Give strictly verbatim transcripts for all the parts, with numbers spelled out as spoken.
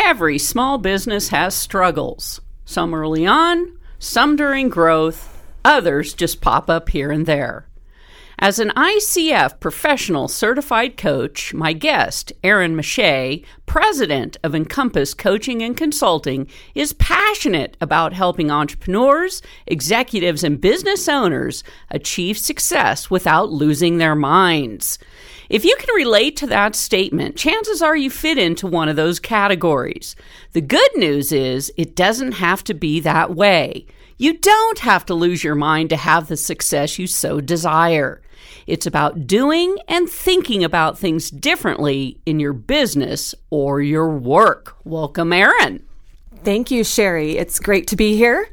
Every small business has struggles. Some early on, some during growth, others just pop up here and there. As an I C F professional certified coach, my guest, Erin Mache, president of Encompass Coaching and Consulting, is passionate about helping entrepreneurs, executives, and business owners achieve success without losing their minds. If you can relate to that statement, chances are you fit into one of those categories. The good news is it doesn't have to be that way. You don't have to lose your mind to have the success you so desire. It's about doing and thinking about things differently in your business or your work. Welcome, Erin. Thank you, Sherry. It's great to be here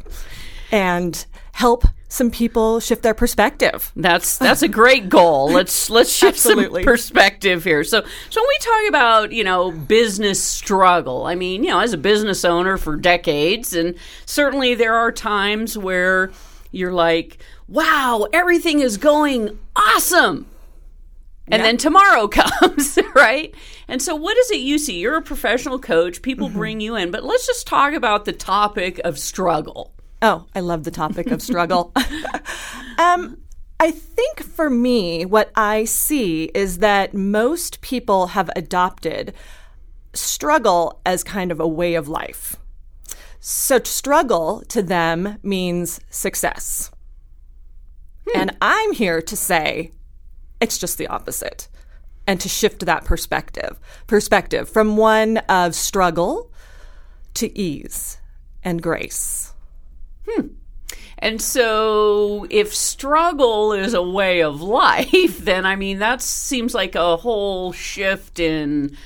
and help some people shift their perspective. That's that's a great goal. Let's let's shift some perspective here. So so when we talk about, you know, business struggle, I mean, you know, as a business owner for decades, and certainly there are times where you're like, wow, everything is going awesome. And yeah. then tomorrow comes, right? And so what is it you see? You're a professional coach. People mm-hmm. bring you in. But let's just talk about the topic of struggle. Oh, I love the topic of struggle. um, I think for me, what I see is that most people have adopted struggle as kind of a way of life. So struggle to them means success. Hmm. And I'm here to say it's just the opposite, and to shift that perspective, perspective from one of struggle to ease and grace. Hmm. And so if struggle is a way of life, then, I mean, that seems like a whole shift in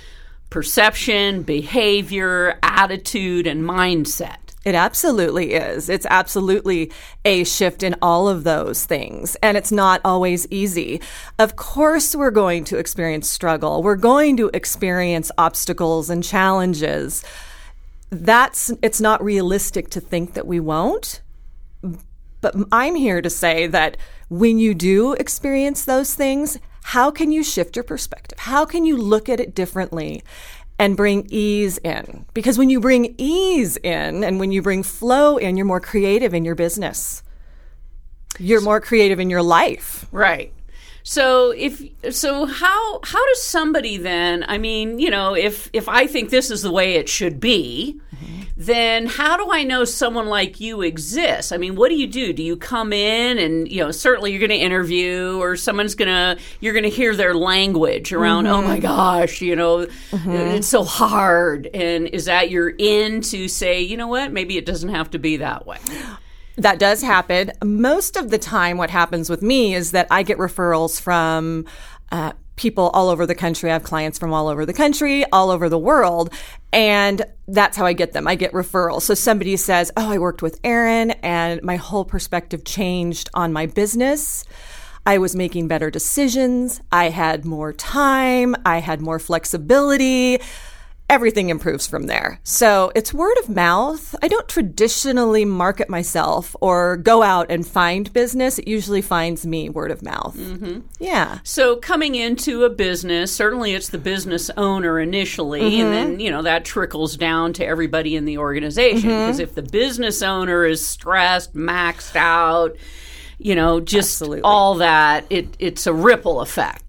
perception, behavior, attitude, and mindset. It absolutely is. It's absolutely a shift in all of those things. And it's not always easy. Of course, we're going to experience struggle. We're going to experience obstacles and challenges. That's it's not realistic to think that we won't, but I'm here to say that when you do experience those things, how can you shift your perspective? How can you look at it differently and bring ease in? Because when you bring ease in and when you bring flow in, you're more creative in your business. You're more creative in your life. Right. So if so, how how does somebody then, I mean, you know, if, if I think this is the way it should be, mm-hmm. then how do I know someone like you exists? I mean, what do you do? Do you come in and, you know, certainly you're going to interview, or someone's going to, you're going to hear their language around, mm-hmm. oh my gosh, you know, mm-hmm. it's so hard. And is that your in to say, you know what, maybe it doesn't have to be that way? That does happen. Most of the time what happens with me is that I get referrals from uh, people all over the country. I have clients from all over the country, all over the world, and that's how I get them. I get referrals. So somebody says, oh, I worked with Erin and my whole perspective changed on my business. I was making better decisions. I had more time. I had more flexibility. Everything improves from there. So it's word of mouth. I don't traditionally market myself or go out and find business. It usually finds me word of mouth. Mm-hmm. Yeah. So coming into a business, certainly it's the business owner initially, mm-hmm. and then, you know, that trickles down to everybody in the organization. Because mm-hmm. if the business owner is stressed, maxed out, you know, just Absolutely. all that, it, it's a ripple effect.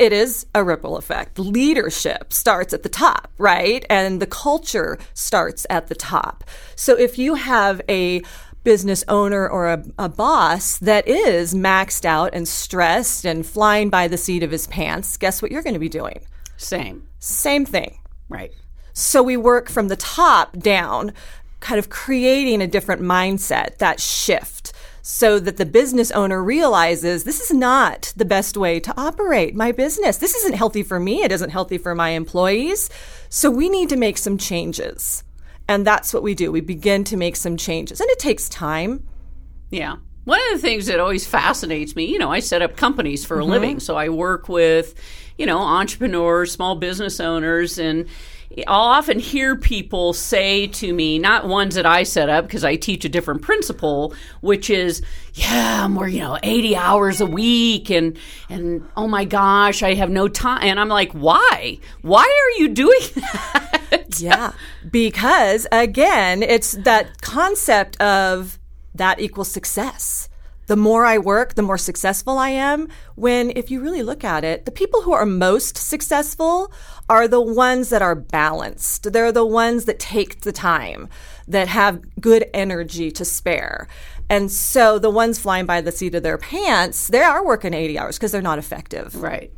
It is a ripple effect. Leadership starts at the top, right? And the culture starts at the top. So if you have a business owner or a, a boss that is maxed out and stressed and flying by the seat of his pants, guess what you're going to be doing? Same. Same thing. Right. So we work from the top down, kind of creating a different mindset, that shift. So that the business owner realizes this is not the best way to operate my business. This isn't healthy for me. It isn't healthy for my employees. So we need to make some changes. And that's what we do. We begin to make some changes. And it takes time. Yeah. One of the things that always fascinates me, you know, I set up companies for a mm-hmm. living. So I work with, you know, entrepreneurs, small business owners, and I'll often hear people say to me, not ones that I set up because I teach a different principle, which is, yeah, I'm working, you know, eighty hours a week and, and oh my gosh, I have no time. And I'm like, why? Why are you doing that? Yeah, because again, it's that concept of that equals success. The more I work, the more successful I am, when if you really look at it, the people who are most successful are the ones that are balanced. They're the ones that take the time, that have good energy to spare. And so the ones flying by the seat of their pants, they are working eighty hours because they're not effective. Right.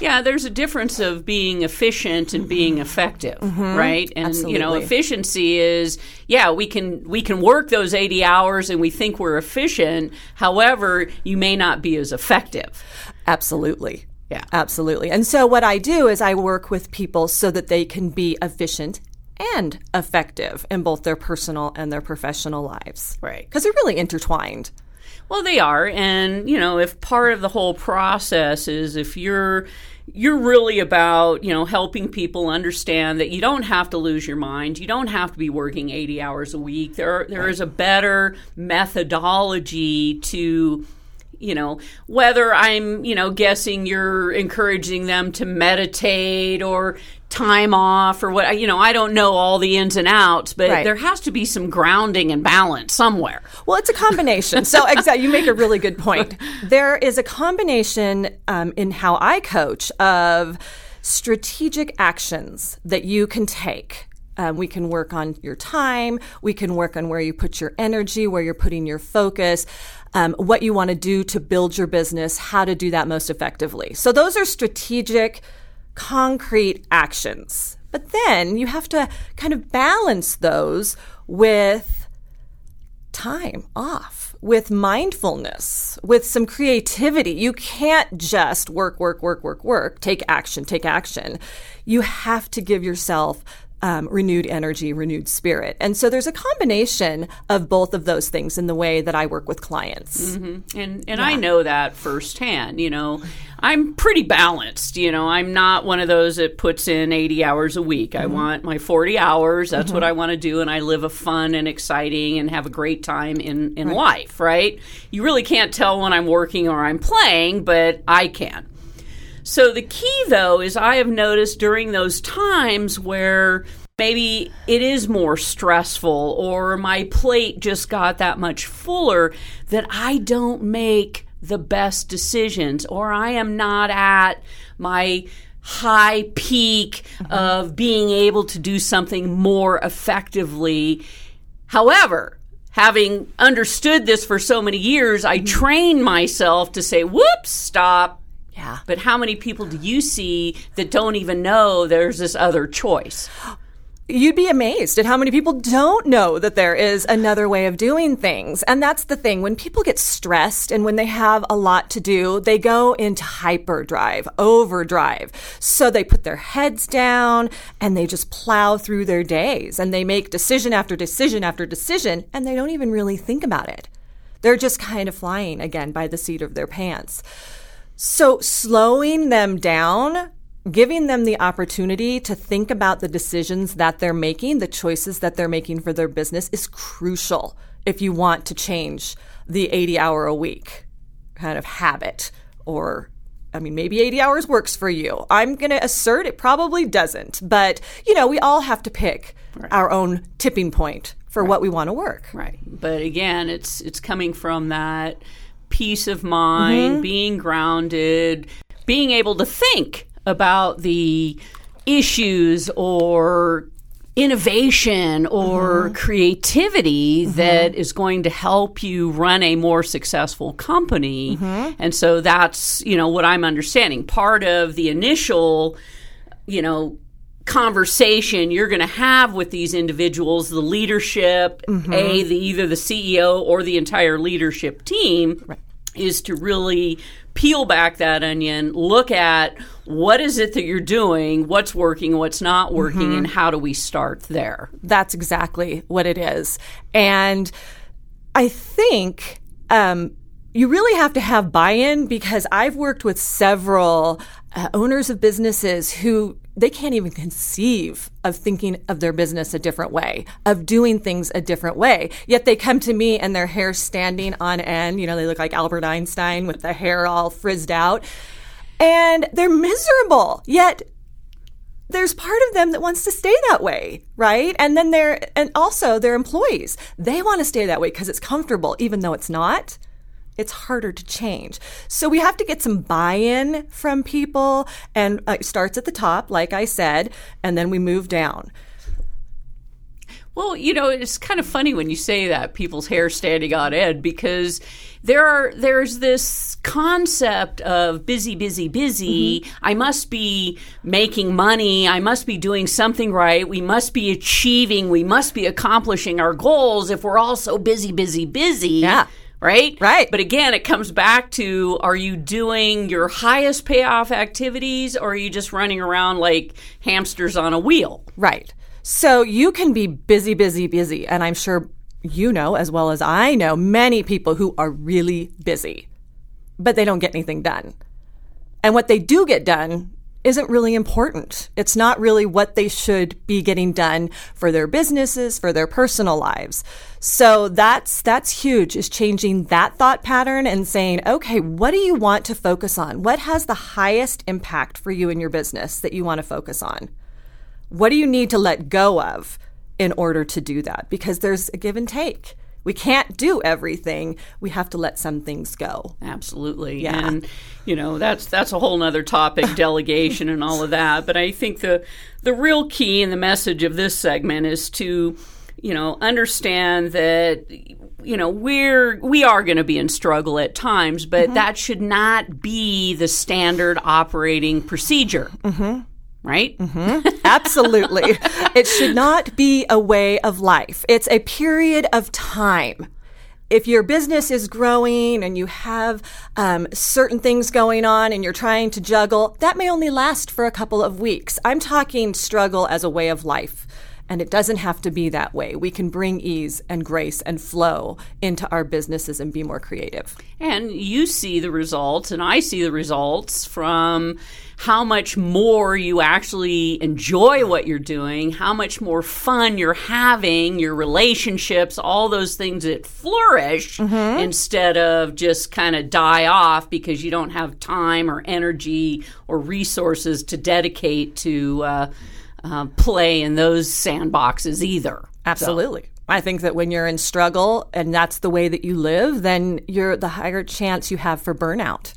Yeah, there's a difference of being efficient and being effective, mm-hmm. right? And Absolutely. You know, efficiency is, yeah, we can we can work those eighty hours and we think we're efficient. However, you may not be as effective. Absolutely. Yeah. Absolutely. And so what I do is I work with people so that they can be efficient and effective in both their personal and their professional lives. Right. Because they're really intertwined. Well, they are. And, you know, if part of the whole process is if you're you're really about, you know, helping people understand that you don't have to lose your mind. You don't have to be working eighty hours a week. There, there is a better methodology to, you know, whether I'm, you know, guessing you're encouraging them to meditate or time off or what, you know, I don't know all the ins and outs, but right. there has to be some grounding and balance somewhere. Well, it's a combination. So exactly, you make a really good point. There is a combination um, in how I coach of strategic actions that you can take. Um, we can work on your time. We can work on where you put your energy, where you're putting your focus, um, what you want to do to build your business, how to do that most effectively. So those are strategic concrete actions. But then you have to kind of balance those with time off, with mindfulness, with some creativity. You can't just work, work, work, work, work, take action, take action. You have to give yourself um, renewed energy, renewed spirit. And so there's a combination of both of those things in the way that I work with clients. Mm-hmm. And and yeah. I know that firsthand, you know. I'm pretty balanced, you know. I'm not one of those that puts in eighty hours a week. Mm-hmm. I want my forty hours. That's mm-hmm. what I want to do. And I live a fun and exciting and have a great time in, in right. life, right? You really can't tell when I'm working or I'm playing, but I can. So the key, though, is I have noticed during those times where maybe it is more stressful or my plate just got that much fuller that I don't make the best decisions or I am not at my high peak mm-hmm. of being able to do something more effectively. However, having understood this for so many years, I train myself to say, whoops, stop. Yeah. But how many people do you see that don't even know there's this other choice? You'd be amazed at how many people don't know that there is another way of doing things. And that's the thing. When people get stressed and when they have a lot to do, they go into hyperdrive, overdrive. So they put their heads down and they just plow through their days and they make decision after decision after decision and they don't even really think about it. They're just kind of flying again by the seat of their pants. So slowing them down, giving them the opportunity to think about the decisions that they're making, the choices that they're making for their business is crucial if you want to change the eighty hour a week kind of habit. Or, I mean, maybe eighty hours works for you. I'm going to assert it probably doesn't. But, you know, we all have to pick right. our own tipping point for right. what we want to work. Right. But again, it's it's coming from that peace of mind, mm-hmm. being grounded, being able to think about the issues or innovation or mm-hmm. creativity mm-hmm. that is going to help you run a more successful company. Mm-hmm. And so that's, you know, what I'm understanding. Part of the initial, you know, conversation you're going to have with these individuals, the leadership, mm-hmm. a the either the C E O or the entire leadership team, right. is to really peel back that onion, look at what is it that you're doing, what's working, what's not working, mm-hmm. and how do we start there? That's exactly what it is. And I think um, you really have to have buy-in, because I've worked with several uh, owners of businesses who they can't even conceive of thinking of their business a different way, of doing things a different way. Yet they come to me and their hair's standing on end. You know, they look like Albert Einstein with the hair all frizzed out. And they're miserable. Yet there's part of them that wants to stay that way, right? And then they're, and also their employees. They want to stay that way because it's comfortable, even though it's not. It's harder to change. So we have to get some buy-in from people, and it starts at the top, like I said, and then we move down. Well, you know, it's kind of funny when you say that, people's hair standing on end, because there are there's this concept of busy, busy, busy. Mm-hmm. I must be making money. I must be doing something right. We must be achieving. We must be accomplishing our goals if we're all so busy, busy, busy. Yeah. Right? Right. But again, it comes back to, are you doing your highest payoff activities, or are you just running around like hamsters on a wheel? Right. So you can be busy, busy, busy. And I'm sure you know, as well as I know, many people who are really busy, but they don't get anything done. And what they do get done isn't really important. It's not really what they should be getting done for their businesses, for their personal lives. So that's that's huge, is changing that thought pattern and saying, okay, what do you want to focus on? What has the highest impact for you in your business that you want to focus on? What do you need to let go of in order to do that? Because there's a give and take. We can't do everything. We have to let some things go. Absolutely. Yeah. And, you know, that's that's a whole nother topic, delegation and all of that. But I think the the real key and the message of this segment is to, you know, understand that, you know, we're we are going to be in struggle at times, but mm-hmm. that should not be the standard operating procedure. Mm-hmm. Right? Mm-hmm. Absolutely. It should not be a way of life. It's a period of time. If your business is growing and you have um, certain things going on and you're trying to juggle, that may only last for a couple of weeks. I'm talking struggle as a way of life. And it doesn't have to be that way. We can bring ease and grace and flow into our businesses and be more creative. And you see the results, and I see the results from how much more you actually enjoy what you're doing, how much more fun you're having, your relationships, all those things that flourish mm-hmm. instead of just kind of die off because you don't have time or energy or resources to dedicate to uh Uh, play in those sandboxes either. Absolutely. So. I think that when you're in struggle and that's the way that you live, then you're the higher chance you have for burnout.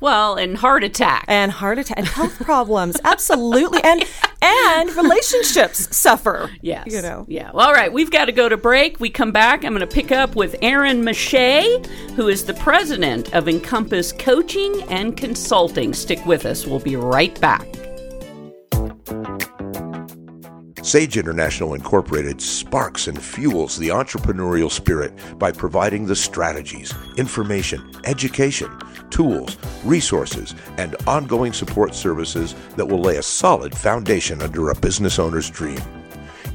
Well, and heart attack. And heart attack and health problems. Absolutely. And and relationships suffer. Yes. You know. Yeah. Well, all right. We've got to go to break. We come back. I'm going to pick up with Erin Mache, who is the president of Encompass Coaching and Consulting. Stick with us. We'll be right back. Sage International Incorporated sparks and fuels the entrepreneurial spirit by providing the strategies, information, education, tools, resources, and ongoing support services that will lay a solid foundation under a business owner's dream.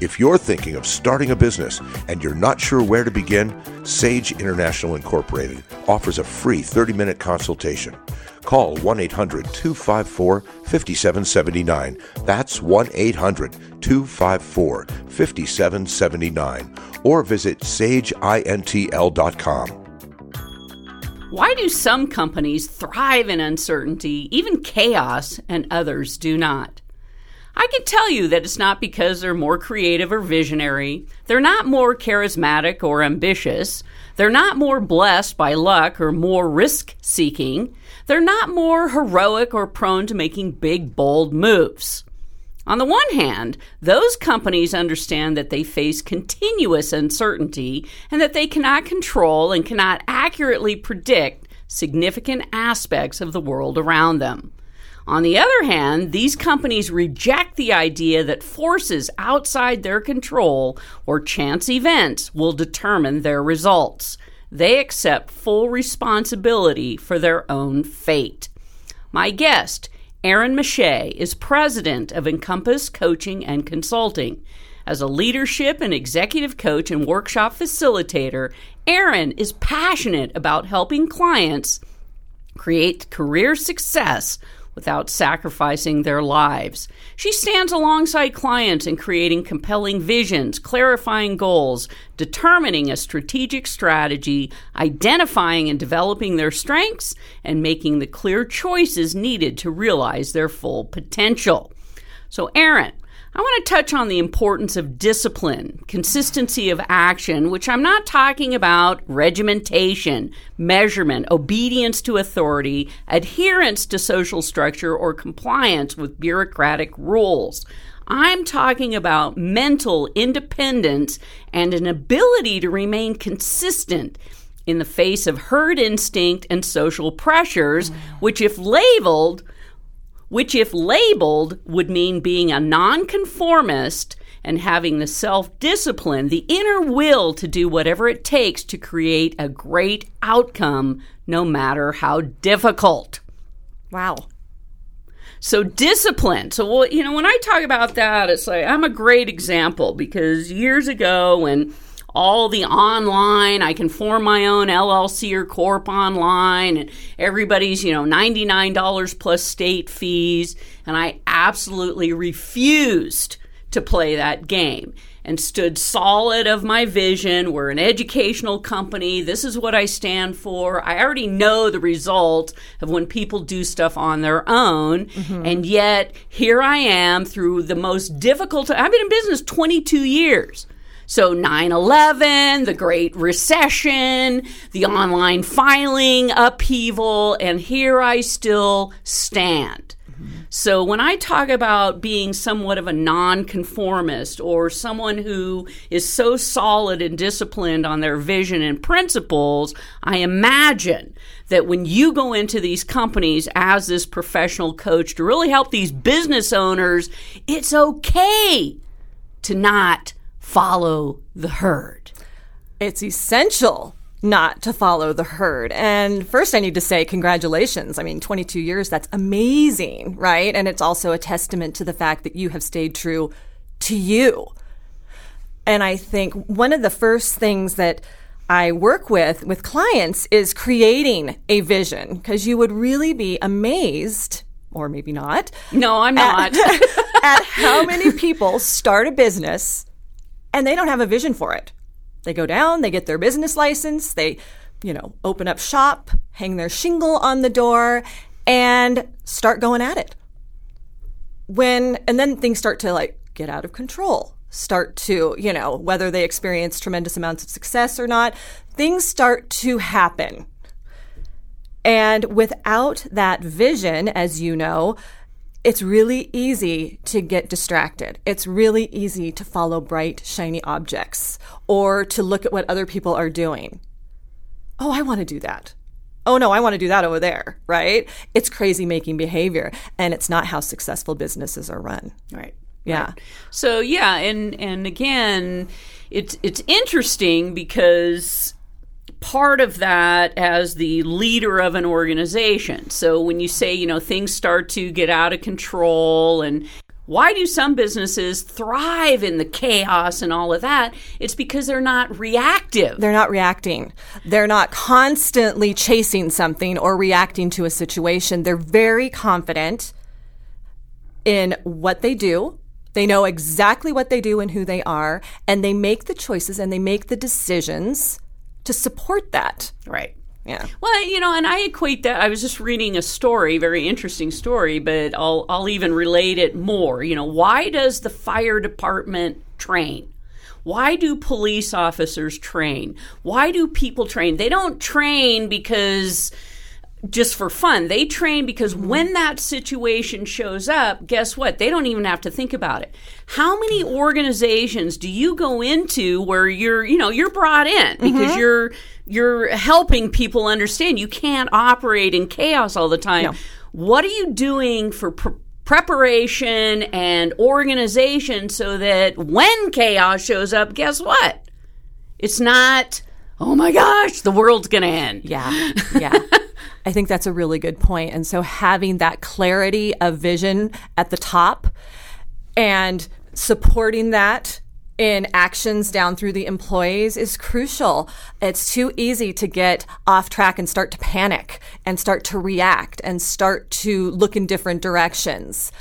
If you're thinking of starting a business and you're not sure where to begin, Sage International Incorporated offers a free thirty-minute consultation. Call one eight hundred two five four five seven seven nine. That's one eight hundred two five four five seven seven nine. Or visit sage intl dot com. Why do some companies thrive in uncertainty, even chaos, and others do not? I can tell you that it's not because they're more creative or visionary. They're not more charismatic or ambitious. They're not more blessed by luck or more risk-seeking. They're not more heroic or prone to making big, bold moves. On the one hand, those companies understand that they face continuous uncertainty and that they cannot control and cannot accurately predict significant aspects of the world around them. On the other hand, these companies reject the idea that forces outside their control or chance events will determine their results. They accept full responsibility for their own fate. My guest, Erin Mache, is president of Encompass Coaching and Consulting. As a leadership and executive coach and workshop facilitator, Erin is passionate about helping clients create career success without sacrificing their lives. She stands alongside clients in creating compelling visions, clarifying goals, determining a strategic strategy, identifying and developing their strengths, and making the clear choices needed to realize their full potential. So, Erin, I want to touch on the importance of discipline, consistency of action, which I'm not talking about regimentation, measurement, obedience to authority, adherence to social structure, or compliance with bureaucratic rules. I'm talking about mental independence and an ability to remain consistent in the face of herd instinct and social pressures, which if labeled... which if labeled would mean being a nonconformist and having the self-discipline, the inner will to do whatever it takes to create a great outcome, no matter how difficult. Wow. So discipline. So, well, you know, when I talk about that, it's like I'm a great example because years ago when all the online, I can form my own L L C or corp online, and everybody's, you know, ninety-nine dollars plus state fees, and I absolutely refused to play that game and stood solid of my vision. We're an educational company. This is what I stand for. I already know the result of when people do stuff on their own. Mm-hmm. And yet here I am through the most difficult, I've been in business twenty-two years. So nine eleven, the Great Recession, the online filing upheaval, and here I still stand. Mm-hmm. So when I talk about being somewhat of a nonconformist or someone who is so solid and disciplined on their vision and principles, I imagine that when you go into these companies as this professional coach to really help these business owners, it's okay to not follow the herd. It's essential not to follow the herd. And first, I need to say congratulations. I mean, twenty-two years, that's amazing, right? And it's also a testament to the fact that you have stayed true to you. And I think one of the first things that I work with with clients is creating a vision, because you would really be amazed, or maybe not. No, I'm not. At, at how many people start a business and they don't have a vision for it. They go down, they get their business license, they, you know, open up shop, hang their shingle on the door, and start going at it. When, and then things start to, like, get out of control, start to, you know, whether they experience tremendous amounts of success or not, things start to happen. And without that vision, as you know, it's really easy to get distracted. It's really easy to follow bright, shiny objects or to look at what other people are doing. Oh, I want to do that. Oh, no, I want to do that over there, right? It's crazy-making behavior, and it's not how successful businesses are run. Right. Yeah. Right. So, yeah, and, and again, it's it's interesting because part of that as the leader of an organization. So when you say, you know, things start to get out of control, and why do some businesses thrive in the chaos and all of that? It's because they're not reactive. They're not reacting. They're not constantly chasing something or reacting to a situation. They're very confident in what they do. They know exactly what they do and who they are, and they make the choices and they make the decisions to support that. Right. Yeah. Well, you know, and I equate that. I was just reading a story, very interesting story, but I'll I'll even relate it more. You know, why does the fire department train? Why do police officers train? Why do people train? They don't train because just for fun. They train because when that situation shows up, guess what? They don't even have to think about it. How many organizations do you go into where you're, you know, you're brought in because mm-hmm. you're you're helping people understand you can't operate in chaos all the time. No. What are you doing for pr- preparation and organization so that when chaos shows up, guess what? It's not oh my gosh, the world's going to end. Yeah, yeah. I think that's a really good point. And so having that clarity of vision at the top and supporting that in actions down through the employees is crucial. It's too easy to get off track and start to panic and start to react and start to look in different directions.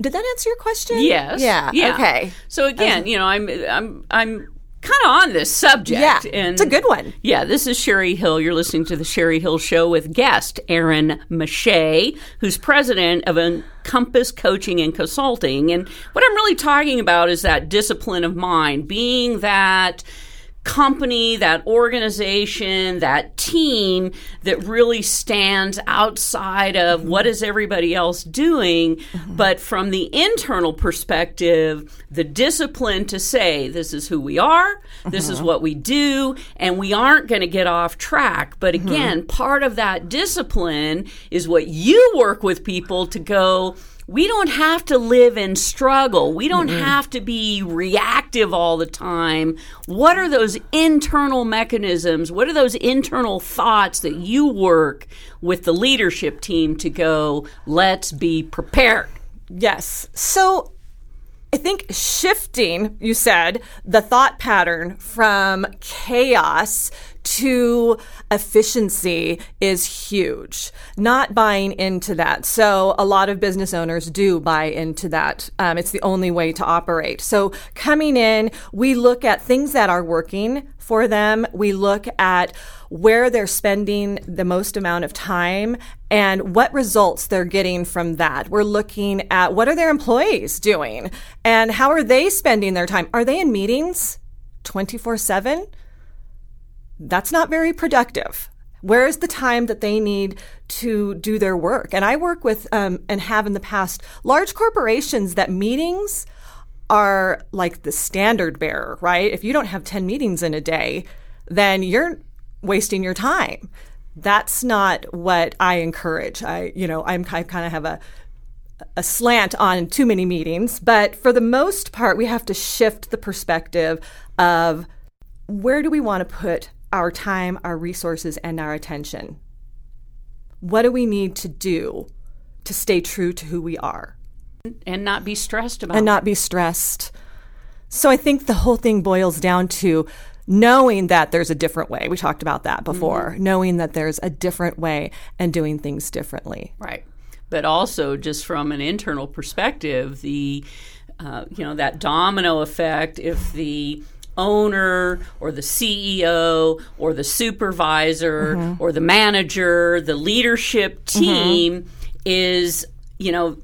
Did that answer your question? Yes. Yeah. yeah. Okay. So again, um, you know, I'm I'm I'm kind of on this subject. Yeah, and it's a good one. Yeah, this is Sherry Hill. You're listening to The Sherry Hill Show with guest Erin Mache, who's president of Encompass Coaching and Consulting. And what I'm really talking about is that discipline of mind, being that company, that organization, that team that really stands outside of what is everybody else doing, mm-hmm. but from the internal perspective, the discipline to say, this is who we are, mm-hmm. this is what we do, and we aren't going to get off track. But again, mm-hmm. part of that discipline is what you work with people to go, we don't have to live in struggle. We don't mm-hmm. have to be reactive all the time. What are those internal mechanisms? What are those internal thoughts that you work with the leadership team to go, let's be prepared? Yes. So I think shifting, you said, the thought pattern from chaos to efficiency is huge. Not buying into that. So a lot of business owners do buy into that. Um, it's the only way to operate. So coming in, we look at things that are working for them. We look at where they're spending the most amount of time and what results they're getting from that. We're looking at what are their employees doing and how are they spending their time? Are they in meetings twenty-four seven? That's not very productive. Where is the time that they need to do their work? And I work with um, and have in the past large corporations that meetings are like the standard bearer, right? If you don't have ten meetings in a day, then you're wasting your time. That's not what I encourage. I, you know, I'm, I kind of have a a slant on too many meetings, but for the most part, we have to shift the perspective of where do we want to put our time, our resources, and our attention? What do we need to do to stay true to who we are? And not be stressed about it. And not be stressed. So I think the whole thing boils down to knowing that there's a different way. We talked about that before. Mm-hmm. Knowing that there's a different way and doing things differently. Right. But also just from an internal perspective, the, uh, you know, that domino effect, if the owner or the C E O or the supervisor mm-hmm. or the manager, the leadership team mm-hmm. is, you know,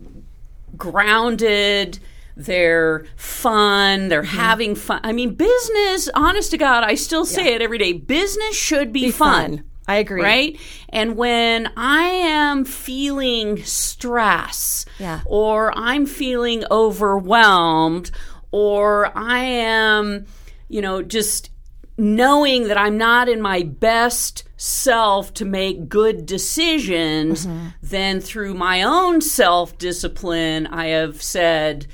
grounded, they're fun, they're mm-hmm. having fun. I mean, business, honest to God, I still say yeah. it every day, business should be, be fun. fun. I agree. Right? And when I am feeling stress yeah. or I'm feeling overwhelmed or I am, you know, just knowing that I'm not in my best self to make good decisions, mm-hmm. then through my own self-discipline, I have said,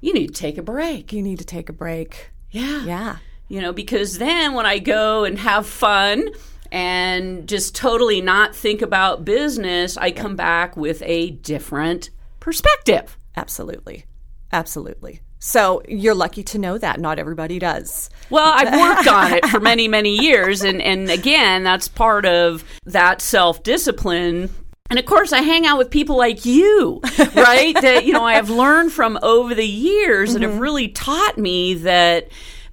you need to take a break. You need to take a break. Yeah. Yeah. You know, because then when I go and have fun and just totally not think about business, I come back with a different perspective. Absolutely. Absolutely. So you're lucky to know that. Not everybody does. Well, I've worked on it for many, many years. And, and again, that's part of that self-discipline. And, of course, I hang out with people like you, right, that, you know, I have learned from over the years mm-hmm. that have really taught me that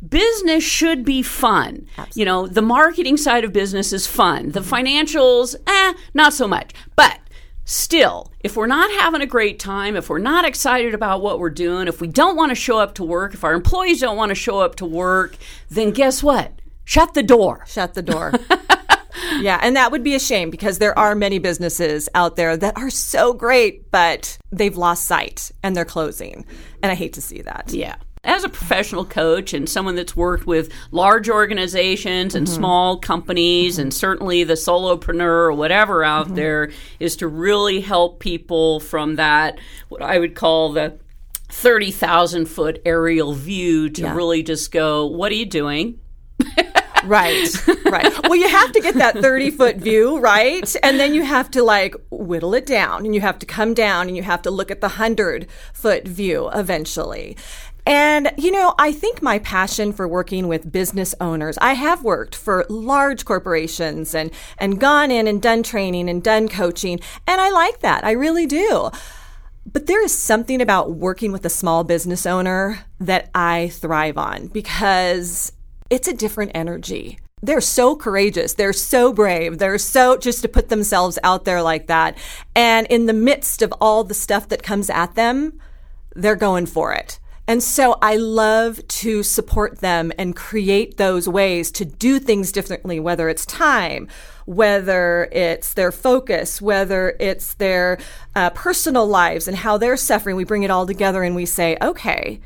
business should be fun. Absolutely. You know, the marketing side of business is fun. The financials, eh, not so much. But still, if we're not having a great time, if we're not excited about what we're doing, if we don't want to show up to work, if our employees don't want to show up to work, then guess what? Shut the door. Shut the door. Yeah, and that would be a shame because there are many businesses out there that are so great, but they've lost sight and they're closing. And I hate to see that. Yeah. As a professional coach and someone that's worked with large organizations and mm-hmm. small companies mm-hmm. and certainly the solopreneur or whatever out mm-hmm. there is to really help people from that, what I would call the thirty thousand foot aerial view to yeah. really just go, what are you doing? Right, right. Well, you have to get that thirty-foot view, right? And then you have to, like, whittle it down, and you have to come down, and you have to look at the one hundred-foot view eventually. And, you know, I think my passion for working with business owners, I have worked for large corporations and, and gone in and done training and done coaching, and I like that. I really do. But there is something about working with a small business owner that I thrive on, because it's a different energy. They're so courageous. They're so brave. They're so just to put themselves out there like that. And in the midst of all the stuff that comes at them, they're going for it. And so I love to support them and create those ways to do things differently, whether it's time, whether it's their focus, whether it's their uh, personal lives and how they're suffering. We bring it all together and we say, okay,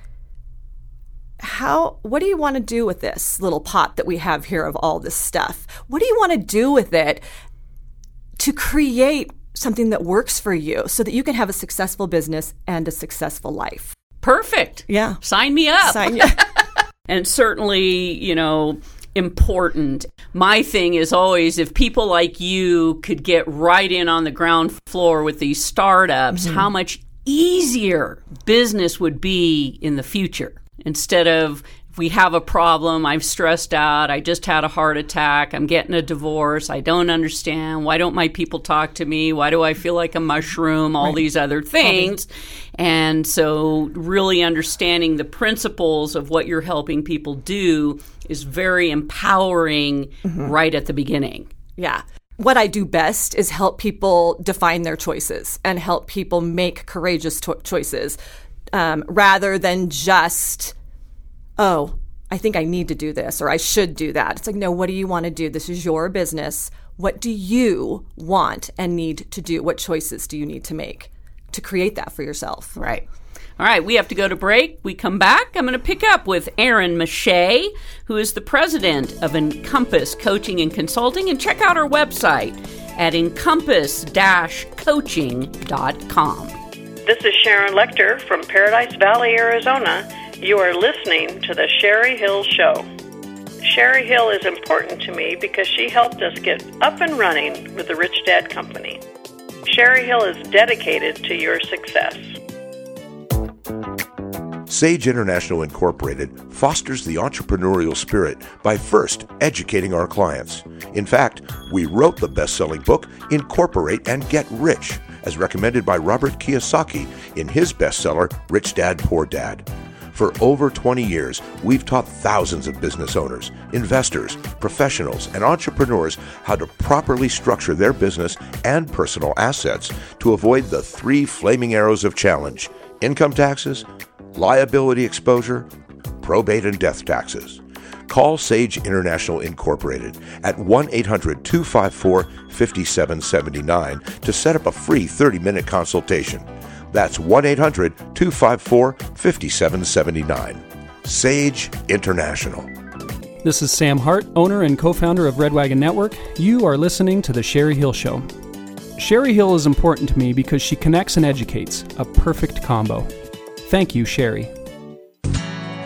how, what do you want to do with this little pot that we have here of all this stuff? What do you want to do with it to create something that works for you so that you can have a successful business and a successful life? Perfect. Yeah. Sign me up. Sign me up. And certainly, you know, important. My thing is always, if people like you could get right in on the ground floor with these startups, mm-hmm. how much easier business would be in the future. Instead of, if we have a problem, I'm stressed out, I just had a heart attack, I'm getting a divorce, I don't understand, why don't my people talk to me, why do I feel like a mushroom, all right. these other things. And so really understanding the principles of what you're helping people do is very empowering mm-hmm. right at the beginning. Yeah. What I do best is help people define their choices and help people make courageous to- choices. Um, rather than just, oh, I think I need to do this or I should do that. It's like, no, what do you want to do? This is your business. What do you want and need to do? What choices do you need to make to create that for yourself? Right. All right, we have to go to break. We come back. I'm going to pick up with Erin Mache, who is the president of Encompass Coaching and Consulting. And check out our website at encompass dash coaching dot com. This is Sharon Lecter from Paradise Valley, Arizona. You are listening to The Sherry Hill Show. Sherry Hill is important to me because she helped us get up and running with the Rich Dad Company. Sherry Hill is dedicated to your success. Sage International Incorporated fosters the entrepreneurial spirit by first educating our clients. In fact, we wrote the best-selling book, Incorporate and Get Rich, as recommended by Robert Kiyosaki in his bestseller, Rich Dad, Poor Dad. For over twenty years, we've taught thousands of business owners, investors, professionals, and entrepreneurs how to properly structure their business and personal assets to avoid the three flaming arrows of challenge: income taxes, liability exposure, probate and death taxes. Call Sage International Incorporated at one eight hundred two five four five seven seven nine to set up a free thirty-minute consultation. That's one eight hundred two five four five seven seven nine. Sage International. This is Sam Hart, owner and co-founder of Red Wagon Network. You are listening to The Sherry Hill Show. Sherry Hill is important to me because she connects and educates, a perfect combo. Thank you, Sherry.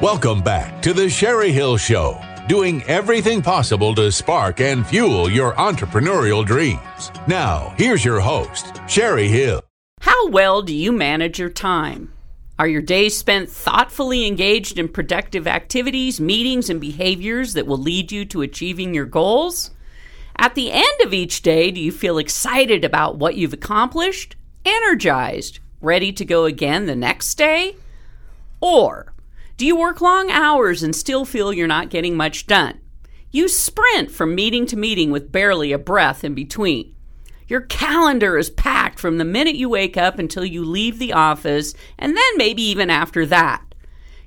Welcome back to The Sherry Hill Show, doing everything possible to spark and fuel your entrepreneurial dreams. Now, here's your host, Sherry Hill. How well do you manage your time? Are your days spent thoughtfully engaged in productive activities, meetings, and behaviors that will lead you to achieving your goals? At the end of each day, do you feel excited about what you've accomplished, energized, ready to go again the next day? Or do you work long hours and still feel you're not getting much done? You sprint from meeting to meeting with barely a breath in between. Your calendar is packed from the minute you wake up until you leave the office, and then maybe even after that.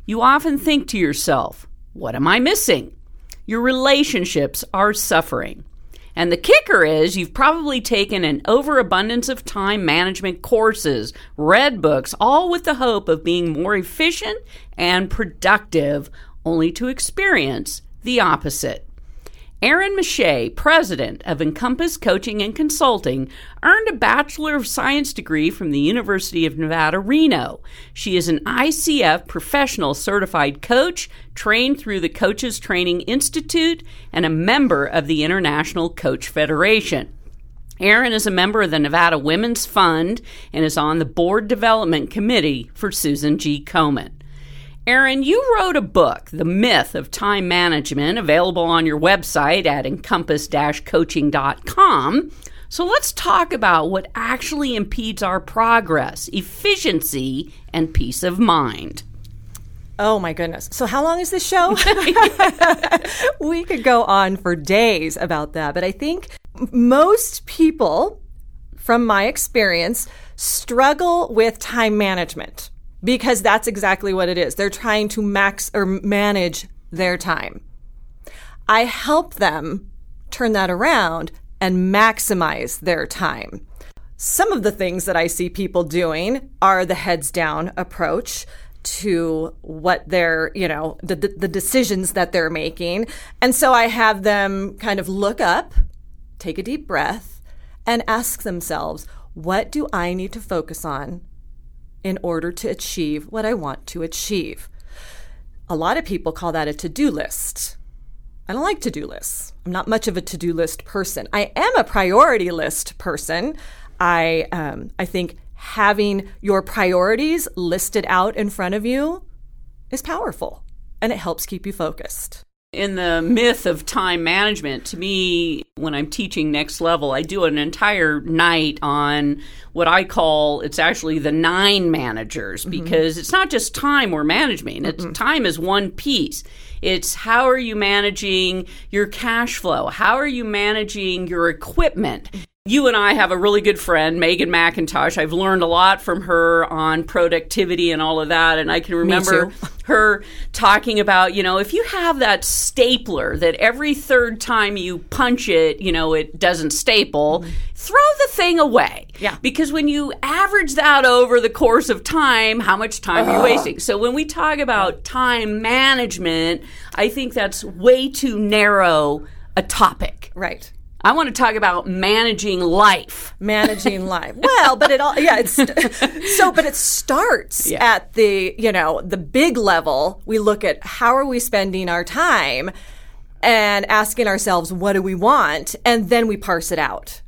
You often think to yourself, what am I missing? Your relationships are suffering. And the kicker is you've probably taken an overabundance of time management courses, read books, all with the hope of being more efficient and productive, only to experience the opposite. Erin Mache, president of Encompass Coaching and Consulting, earned a Bachelor of Science degree from the University of Nevada, Reno. She is an I C F professional certified coach, trained through the Coaches Training Institute, and a member of the International Coach Federation. Erin is a member of the Nevada Women's Fund and is on the Board Development Committee for Susan G. Komen. Erin, you wrote a book, The Myth of Time Management, available on your website at encompass dash coaching dot com. So let's talk about what actually impedes our progress, efficiency, and peace of mind. Oh, my goodness. So how long is this show? We could go on for days about that, but I think most people, from my experience, struggle with time management. Because that's exactly what it is. They're trying to max or manage their time. I help them turn that around and maximize their time. Some of the things that I see people doing are the heads down approach to what they're, you know, the, the, the decisions that they're making. And so I have them kind of look up, take a deep breath, and ask themselves, what do I need to focus on in order to achieve what I want to achieve? A lot of people call that a to-do list. I don't like to-do lists. I'm not much of a to-do list person. I am a priority list person. I um, I think having your priorities listed out in front of you is powerful, and it helps keep you focused. In the myth of time management, to me, when I'm teaching Next Level, I do an entire night on what I call, it's actually the nine managers, mm-hmm. because it's not just time we're managing. It's, mm-hmm. time is one piece. It's how are you managing your cash flow? How are you managing your equipment? You and I have a really good friend, Megan McIntosh. I've learned a lot from her on productivity and all of that. And I can remember her talking about, you know, if you have that stapler that every third time you punch it, you know, it doesn't staple, mm-hmm. throw the thing away. Yeah. Because when you average that over the course of time, how much time Ugh. are you wasting? So when we talk about time management, I think that's way too narrow a topic. Right. I want to talk about managing life. Managing life. Well, but it all, yeah, it's so, but it starts yeah. at the, you know, the big level. We look at how are we spending our time and asking ourselves, what do we want? And then we parse it out.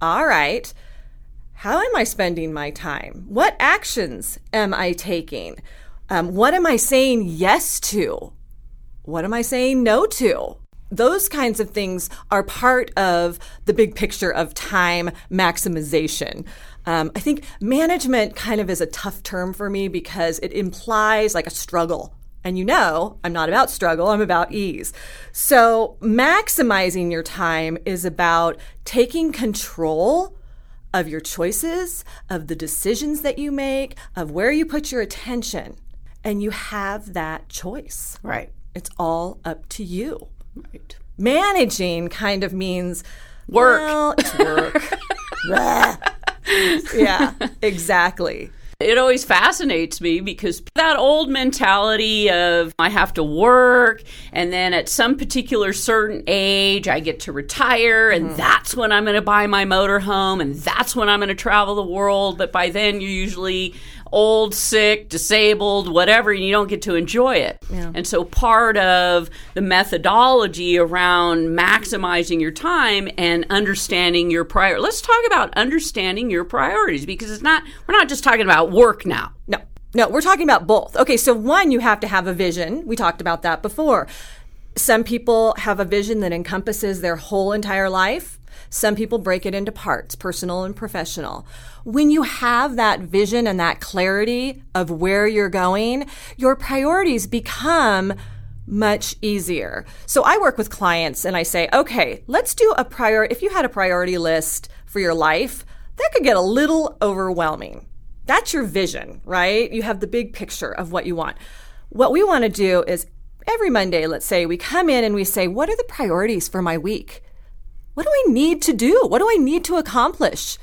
All right. How am I spending my time? What actions am I taking? Um, what am I saying yes to? What am I saying no to? Those kinds of things are part of the big picture of time maximization. Um, I think management kind of is a tough term for me because it implies like a struggle. And you know, I'm not about struggle, I'm about ease. So maximizing your time is about taking control of your choices, of the decisions that you make, of where you put your attention. And you have that choice. Right. It's all up to you. Right. Managing kind of means work. Well, it's work. Yeah, exactly. It always fascinates me because that old mentality of I have to work and then at some particular certain age I get to retire and mm. that's when I'm going to buy my motorhome and that's when I'm going to travel the world. But by then you're usually old, sick, disabled, whatever, and you don't get to enjoy it. Yeah. And so part of the methodology around maximizing your time and understanding your priorities. Let's talk about understanding your priorities because it's not, we're not just talking about work now. No, no, we're talking about both. Okay, so one, you have to have a vision. We talked about that before. Some people have a vision that encompasses their whole entire life. Some people break it into parts, personal and professional. When you have that vision and that clarity of where you're going, your priorities become much easier. So I work with clients and I say, okay, let's do a prior. If you had a priority list for your life, that could get a little overwhelming. That's your vision, right? You have the big picture of what you want. What we want to do is every Monday, let's say, we come in and we say, what are the priorities for my week? What do I need to do? What do I need to accomplish?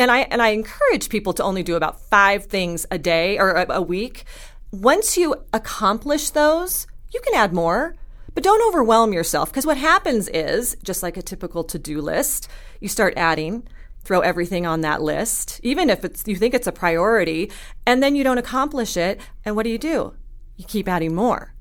And I and I encourage people to only do about five things a day or a, a week. Once you accomplish those, you can add more But don't overwhelm yourself, because what happens is, just like a typical to-do list, you start adding, throw everything on that list, even if it's you think it's a priority, and then you don't accomplish it. And what do you do? You keep adding more,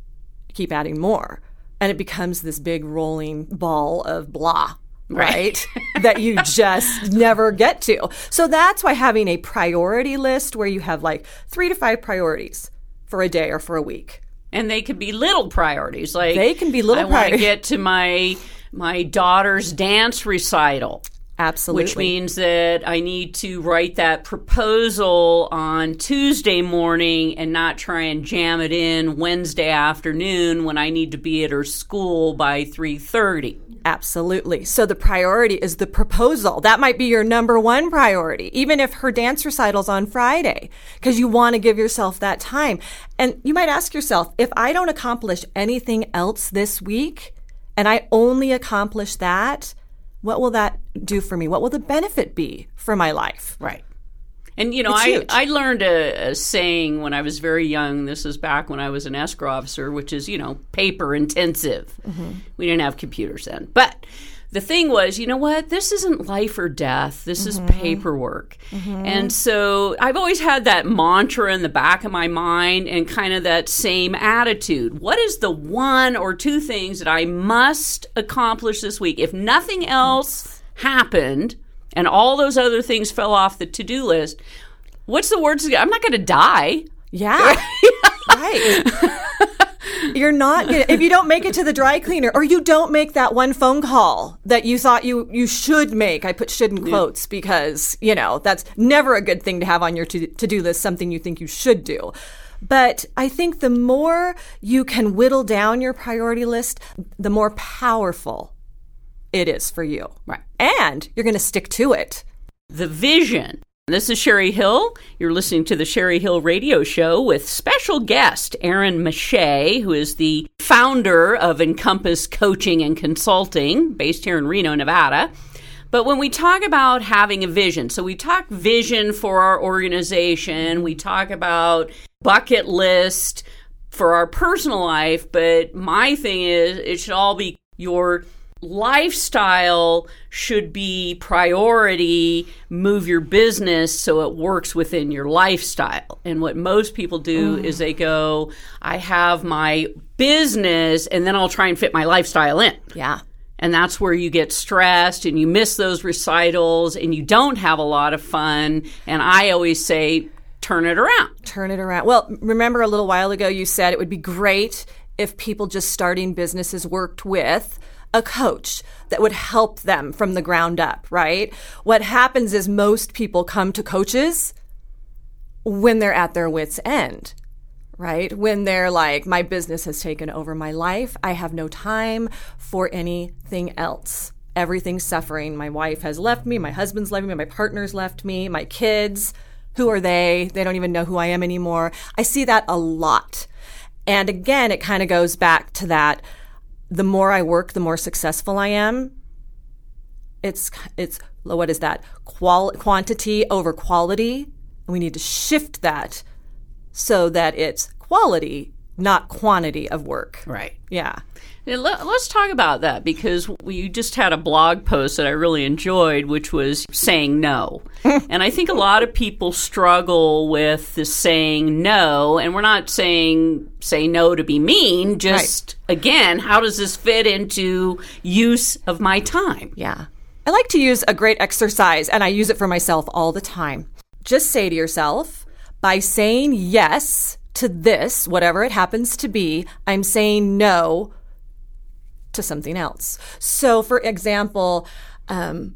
you keep adding more, and it becomes this big rolling ball of blah. Right. That you just never get to. So that's why having a priority list where you have like three to five priorities for a day or for a week. And they could be little priorities. Like they can be little I priorities. I want to get to my my daughter's dance recital. Absolutely. Which means that I need to write that proposal on Tuesday morning and not try and jam it in Wednesday afternoon when I need to be at her school by three thirty. Absolutely. So the priority is the proposal. That might be your number one priority, even if her dance recital's on Friday, because you want to give yourself that time. And you might ask yourself, if I don't accomplish anything else this week and I only accomplish that, what will that do for me? What will the benefit be for my life? Right. And, you know, I, I learned a, a saying when I was very young. This is back when I was an escrow officer, which is, you know, paper intensive. Mm-hmm. We didn't have computers then. But the thing was, you know what? This isn't life or death. This mm-hmm. is paperwork. Mm-hmm. And so I've always had that mantra in the back of my mind and kind of that same attitude. What is the one or two things that I must accomplish this week? If nothing else happened and all those other things fell off the to-do list, what's the words? I'm not going to die. Yeah. Right. You're not gonna, if you don't make it to the dry cleaner or you don't make that one phone call that you thought you, you should make. I put should in quotes because, you know, that's never a good thing to have on your to, to-do list, something you think you should do. But I think the more you can whittle down your priority list, the more powerful it is for you. Right. And you're going to stick to it. The vision. This is Sherry Hill. You're listening to the Sherry Hill Radio Show with special guest Erin Mache, who is the founder of Encompass Coaching and Consulting, based here in Reno, Nevada. But when we talk about having a vision, so we talk vision for our organization, we talk about bucket list for our personal life, but my thing is it should all be your lifestyle should be priority, move your business so it works within your lifestyle. And what most people do mm. is they go, I have my business and then I'll try and fit my lifestyle in. Yeah. And that's where you get stressed and you miss those recitals and you don't have a lot of fun. And I always say, turn it around. Turn it around. Well, remember a little while ago you said it would be great if people just starting businesses worked with a coach that would help them from the ground up, right? What happens is most people come to coaches when they're at their wits' end, right? When they're like, my business has taken over my life. I have no time for anything else. Everything's suffering. My wife has left me. My husband's left me. My partner's left me. My kids, who are they? They don't even know who I am anymore. I see that a lot. And again, it kind of goes back to that the more I work, the more successful I am. It's, it's what is that? Qual- quantity over quality. And we need to shift that so that it's quality, not quantity of work. Right. Yeah. Now, let, let's talk about that, because you just had a blog post that I really enjoyed, which was saying no. And I think a lot of people struggle with the saying no, and we're not saying say no to be mean, just, right. Again, how does this fit into use of my time? Yeah. I like to use a great exercise, and I use it for myself all the time. Just say to yourself, by saying yes to this, whatever it happens to be, I'm saying no to something else. So, for example, um,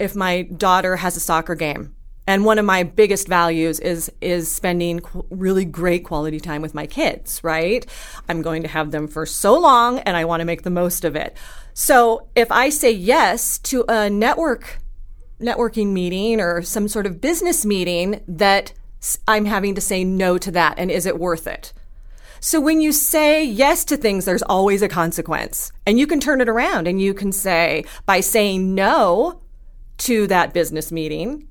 if my daughter has a soccer game, and one of my biggest values is is spending qu- really great quality time with my kids, right? I'm going to have them for so long, and I want to make the most of it. So, if I say yes to a network networking meeting or some sort of business meeting, that I'm having to say no to that, and is it worth it? So when you say yes to things, there's always a consequence, and you can turn it around, and you can say, by saying no to that business meeting,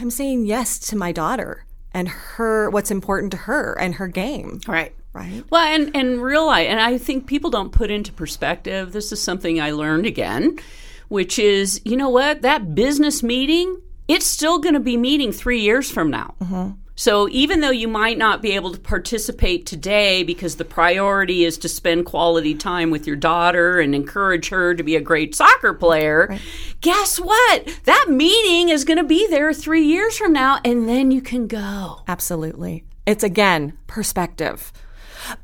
I'm saying yes to my daughter and her, what's important to her and her game. All right. right? Well, and, and realize, and I think people don't put into perspective, this is something I learned again, which is, you know what, that business meeting, it's still going to be meeting three years from now. Mm-hmm. So even though you might not be able to participate today because the priority is to spend quality time with your daughter and encourage her to be a great soccer player, right. Guess what? That meeting is going to be there three years from now, and then you can go. Absolutely. It's, again, perspective.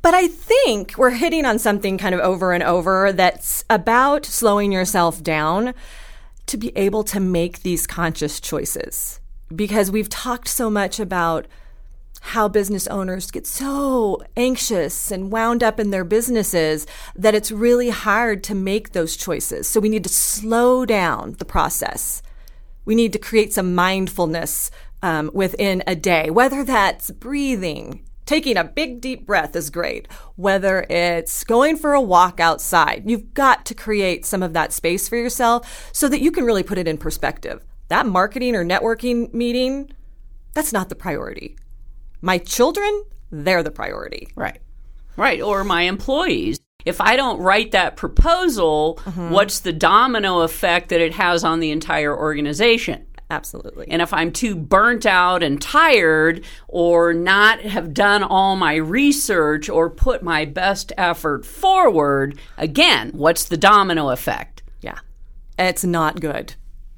But I think we're hitting on something kind of over and over that's about slowing yourself down to be able to make these conscious choices. Because we've talked so much about how business owners get so anxious and wound up in their businesses that it's really hard to make those choices. So we need to slow down the process. We need to create some mindfulness um, within a day, whether that's breathing. Taking a big, deep breath is great. Whether it's going for a walk outside, you've got to create some of that space for yourself so that you can really put it in perspective. That marketing or networking meeting, that's not the priority. My children, they're the priority. Right. Right. Or my employees. If I don't write that proposal, mm-hmm. what's the domino effect that it has on the entire organization? Absolutely. And if I'm too burnt out and tired or not have done all my research or put my best effort forward, again, what's the domino effect? Yeah. It's not good.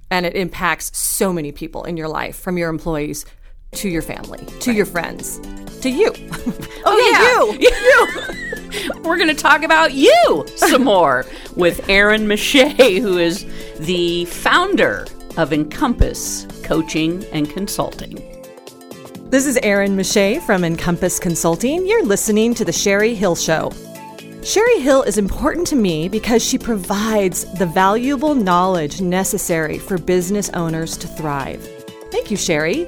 And it impacts so many people in your life, from your employees to your family, to right. your friends, to you. oh, oh, yeah, yeah. you. you. We're going to talk about you some more with Erin Mache, who is the founder of Encompass Coaching and Consulting. This is Erin Mache from Encompass Consulting. You're listening to The Sherry Hill Show. Sherry Hill is important to me because she provides the valuable knowledge necessary for business owners to thrive. Thank you, Sherry.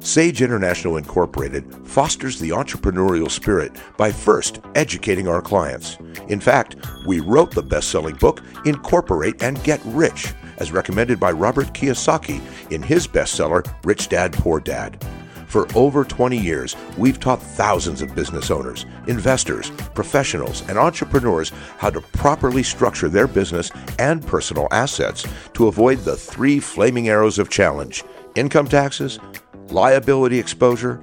Sage International Incorporated fosters the entrepreneurial spirit by first educating our clients. In fact, we wrote the best-selling book, Incorporate and Get Rich, as recommended by Robert Kiyosaki in his bestseller, Rich Dad Poor Dad. For over twenty years, we've taught thousands of business owners, investors, professionals, and entrepreneurs how to properly structure their business and personal assets to avoid the three flaming arrows of challenge: income taxes, liability exposure,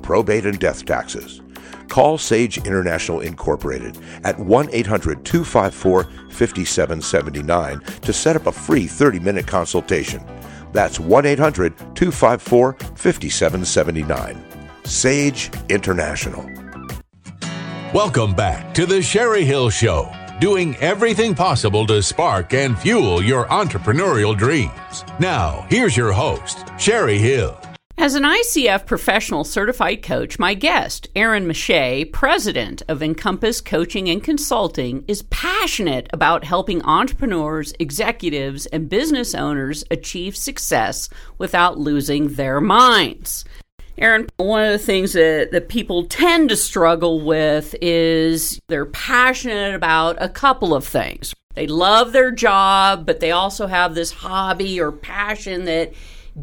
probate and death taxes. Call Sage International Incorporated at one eight hundred two five four five seven seven nine to set up a free thirty-minute consultation. That's one eight hundred two five four five seven seven nine. Sage International. Welcome back to The Sherry Hill Show, doing everything possible to spark and fuel your entrepreneurial dreams. Now, here's your host, Sherry Hill. As an I C F professional certified coach, my guest, Erin Mache, president of Encompass Coaching and Consulting, is passionate about helping entrepreneurs, executives, and business owners achieve success without losing their minds. Erin, one of the things that, that people tend to struggle with is they're passionate about a couple of things. They love their job, but they also have this hobby or passion that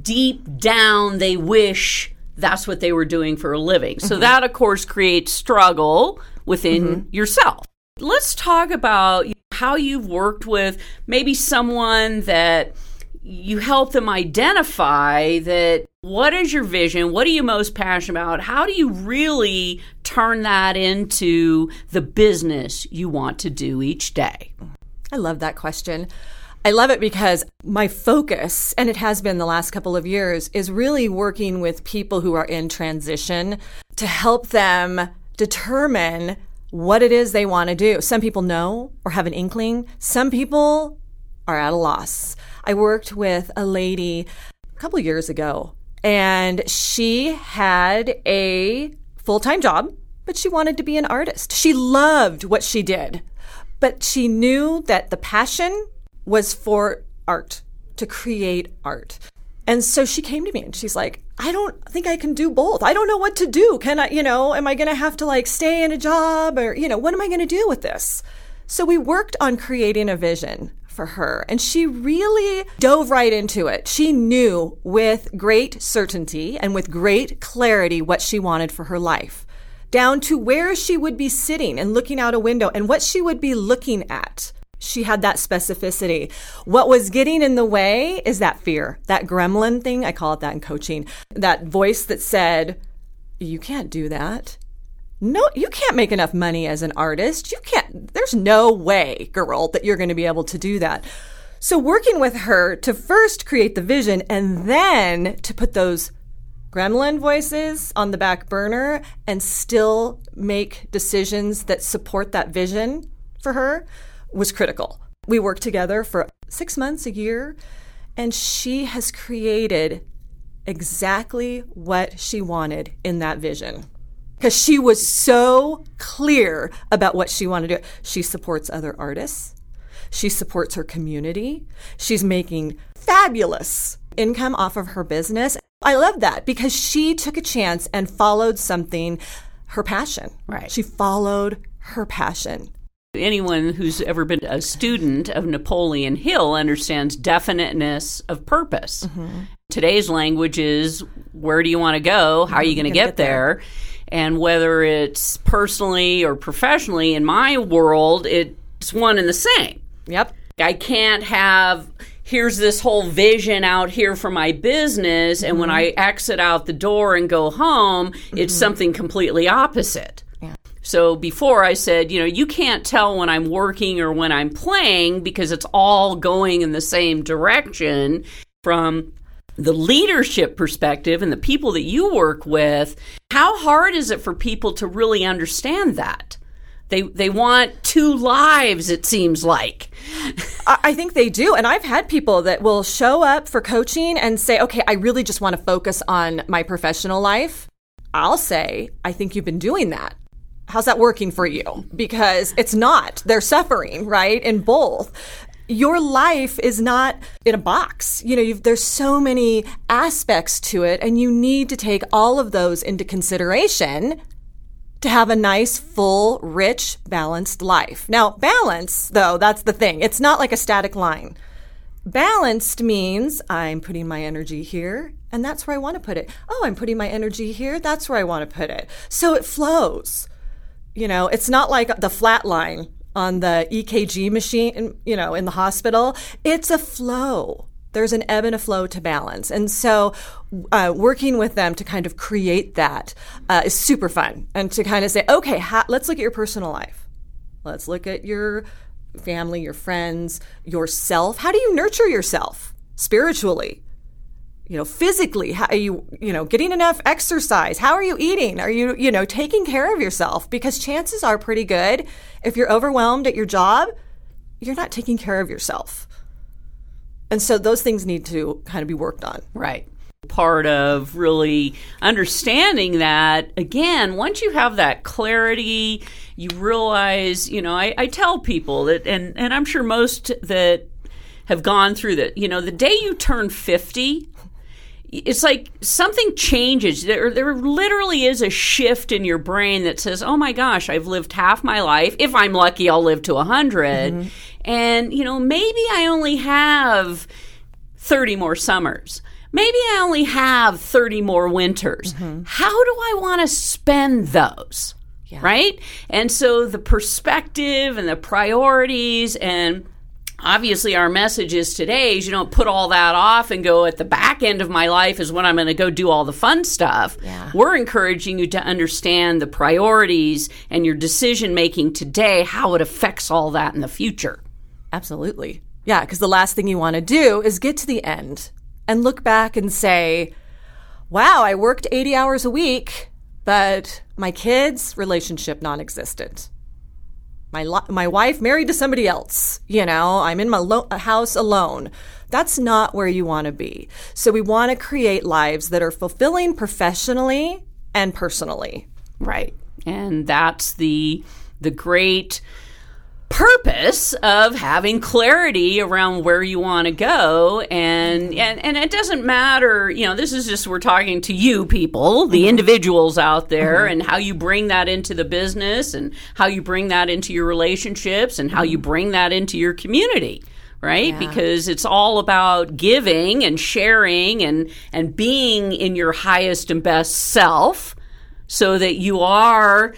deep down, they wish that's what they were doing for a living. So mm-hmm. that, of course, creates struggle within mm-hmm. yourself. Let's talk about how you've worked with maybe someone that you help them identify that what is your vision? What are you most passionate about? How do you really turn that into the business you want to do each day? I love that question. I love it because my focus, and it has been the last couple of years, is really working with people who are in transition to help them determine what it is they want to do. Some people know or have an inkling. Some people are at a loss. I worked with a lady a couple of years ago, and she had a full-time job, but she wanted to be an artist. She loved what she did, but she knew that the passion was for art, to create art. And so she came to me and she's like, I don't think I can do both. I don't know what to do. Can I, you know, am I going to have to like stay in a job or, you know, what am I going to do with this? So we worked on creating a vision for her, and she really dove right into it. She knew with great certainty and with great clarity what she wanted for her life. down to where she would be sitting and looking out a window and what she would be looking at. She had that specificity. What was getting in the way is that fear, that gremlin thing. I call it that in coaching. That voice that said, you can't do that. No, you can't make enough money as an artist. You can't. There's no way, girl, that you're going to be able to do that. So working with her to first create the vision and then to put those gremlin voices on the back burner and still make decisions that support that vision for her was critical. We worked together for six months, a year, and she has created exactly what she wanted in that vision because she was so clear about what she wanted to do. She supports other artists. She supports her community. She's making fabulous income off of her business. I love that because she took a chance and followed something, her passion. Right. She followed her passion. Anyone who's ever been a student of Napoleon Hill understands definiteness of purpose. Mm-hmm. Today's language is, where do you want to go? How are you going to get, get there? there? And whether it's personally or professionally, in my world, it's one and the same. Yep. I can't have, here's this whole vision out here for my business, mm-hmm. and when I exit out the door and go home, mm-hmm. it's something completely opposite. Yeah. So before I said, you know, you can't tell when I'm working or when I'm playing because it's all going in the same direction. From the leadership perspective and the people that you work with, how hard is it for people to really understand that? They they want two lives, it seems like. I think they do. And I've had people that will show up for coaching and say, okay, I really just want to focus on my professional life. I'll say, I think you've been doing that. How's that working for you? Because it's not. They're suffering, right? In both. Your life is not in a box. You know, you've, there's so many aspects to it, and you need to take all of those into consideration to have a nice, full, rich, balanced life. Now, balance, though, that's the thing. It's not like a static line. Balanced means I'm putting my energy here, and that's where I want to put it. Oh, I'm putting my energy here. That's where I want to put it. So it flows. You know, it's not like the flat line on the E K G machine, you know, in the hospital. It's a flow. There's an ebb and a flow to balance. And so uh, working with them to kind of create that uh, is super fun. And to kind of say, okay, ha- let's look at your personal life. Let's look at your family, your friends, yourself. How do you nurture yourself spiritually? You know, physically, how are you, you know, getting enough exercise? How are you eating? Are you, you know, taking care of yourself? Because chances are pretty good if you're overwhelmed at your job, you're not taking care of yourself. And so those things need to kind of be worked on. Right. Part of really understanding that, again, once you have that clarity, you realize, you know, I, I tell people that, and, and I'm sure most that have gone through that, you know, the day you turn fifty, it's like something changes. There, there literally is a shift in your brain that says, oh my gosh, I've lived half my life. If I'm lucky, I'll live to one hundred. Mm-hmm. And, you know, maybe I only have thirty more summers. Maybe I only have thirty more winters. Mm-hmm. How do I want to spend those? Yeah. Right? And so the perspective and the priorities, and obviously our message is today is you don't put all that off and go at the back end of my life is when I'm going to go do all the fun stuff. Yeah. We're encouraging you to understand the priorities and your decision making today, how it affects all that in the future. Absolutely. Yeah, because the last thing you want to do is get to the end and look back and say, wow, I worked eighty hours a week, but my kids' relationship non-existent. My lo- my wife married to somebody else. You know, I'm in my lo- house alone. That's not where you want to be. So we want to create lives that are fulfilling professionally and personally. Right. And that's the the great purpose of having clarity around where you want to go. And, and and it doesn't matter, you know, this is just, we're talking to you people, the mm-hmm. individuals out there, mm-hmm. and how you bring that into the business and how you bring that into your relationships and how you bring that into your community, right? Yeah. Because it's all about giving and sharing and and being in your highest and best self so that you are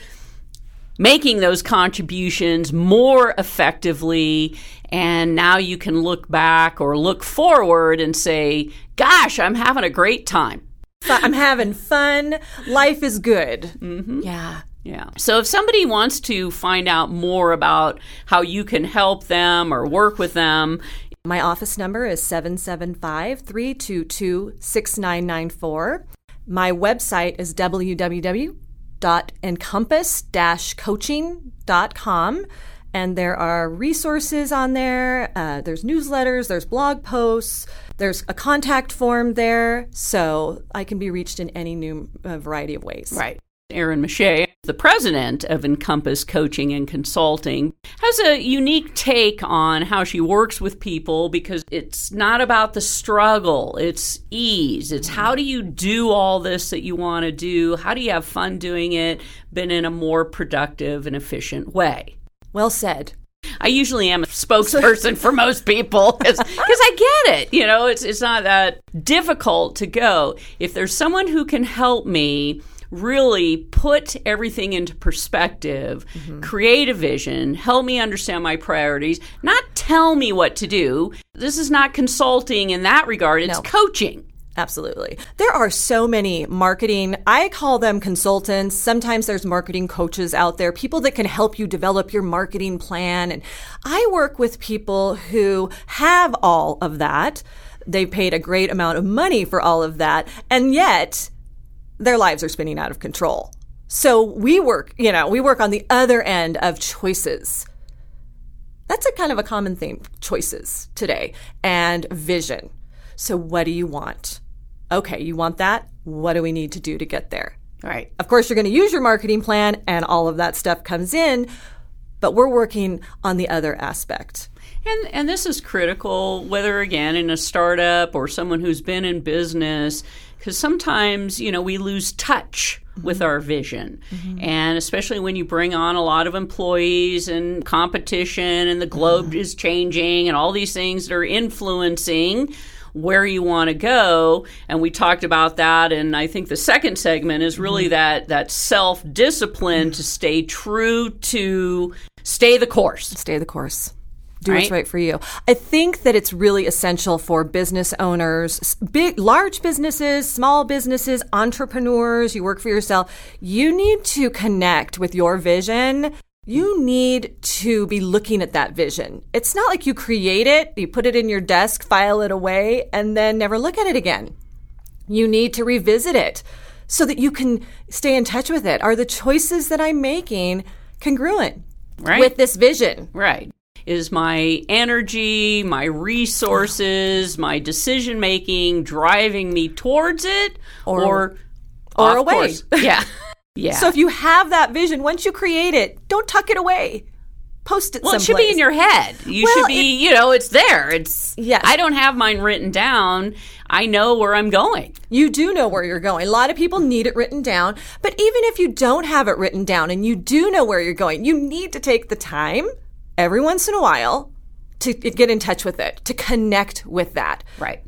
making those contributions more effectively, and now you can look back or look forward and say, gosh, I'm having a great time. I'm having fun. Life is good. Mm-hmm. Yeah. Yeah. So if somebody wants to find out more about how you can help them or work with them, my office number is seven seven five, three two two, six nine nine four. My website is w w w dot encompass dash coaching dot com. And there are resources on there. Uh, there's newsletters, there's blog posts, there's a contact form there. So I can be reached in any new uh, variety of ways. Right. Erin Mache, the president of Encompass Coaching and Consulting, has a unique take on how she works with people, because it's not about the struggle, it's ease. It's how do you do all this that you want to do? How do you have fun doing it, but in a more productive and efficient way? Well said. I usually am a spokesperson for most people because I get it. You know, it's it's not that difficult to go. If there's someone who can help me really put everything into perspective, mm-hmm. create a vision, help me understand my priorities, not tell me what to do. This is not consulting in that regard. It's no. coaching. Absolutely. There are so many marketing, I call them consultants. Sometimes there's marketing coaches out there, people that can help you develop your marketing plan. And I work with people who have all of that. They've paid a great amount of money for all of that. And yet their lives are spinning out of control. So we work, you know, we work on the other end of choices. That's a kind of a common theme, choices today, and vision. So what do you want? Okay, you want that? What do we need to do to get there? All right. Of course, you're going to use your marketing plan and all of that stuff comes in, but we're working on the other aspect. And and this is critical, whether, again, in a startup or someone who's been in business, because sometimes, you know, we lose touch mm-hmm. with our vision. Mm-hmm. And especially when you bring on a lot of employees and competition and the globe yeah. is changing and all these things that are influencing where you want to go. And we talked about that. And I think the second segment is really mm-hmm. that, that self-discipline mm-hmm. to stay true to stay the course. Stay the course. Do right? what's right for you. I think that it's really essential for business owners, big, large businesses, small businesses, entrepreneurs, you work for yourself. You need to connect with your vision. You need to be looking at that vision. It's not like you create it, you put it in your desk, file it away, and then never look at it again. You need to revisit it so that you can stay in touch with it. Are the choices that I'm making congruent right. with this vision? Right. Is my energy, my resources, my decision-making driving me towards it or, or, or away? Course. Yeah. Yeah. So if you have that vision, once you create it, don't tuck it away. Post it well, someplace. It should be in your head. You well, should be, it, you know, it's there. It's. Yes. I don't have mine written down. I know where I'm going. You do know where you're going. A lot of people need it written down. But even if you don't have it written down and you do know where you're going, you need to take the time every once in a while to get in touch with it, to connect with that. Right.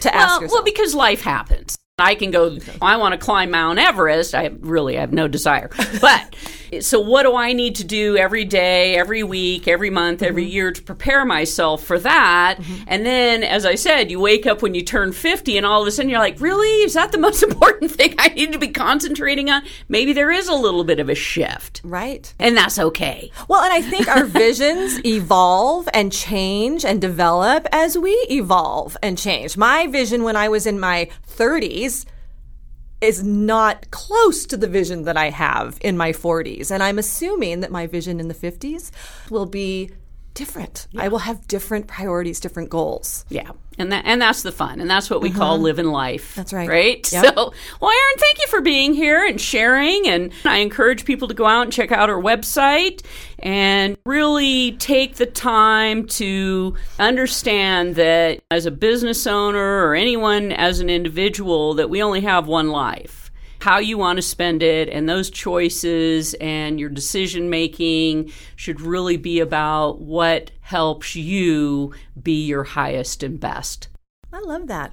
To ask well, yourself. Well, because life happens. I can go, I want to climb Mount Everest. I really have no desire. But so what do I need to do every day, every week, every month, every mm-hmm. year to prepare myself for that? Mm-hmm. And then, as I said, you wake up when you turn fifty and all of a sudden you're like, really? Is that the most important thing I need to be concentrating on? Maybe there is a little bit of a shift. Right. And that's okay. Well, and I think our visions evolve and change and develop as we evolve and change. My vision when I was in my thirties is not close to the vision that I have in my forties. And I'm assuming that my vision in the fifties will be different. Yeah. I will have different priorities, different goals. Yeah. And that, and that's the fun. And that's what we mm-hmm. call living life. That's right. Right? Yep. So, well, Erin, thank you for being here and sharing. And I encourage people to go out and check out our website and really take the time to understand that as a business owner or anyone as an individual, that we only have one life. How you want to spend it and those choices and your decision making should really be about what helps you be your highest and best. I love that.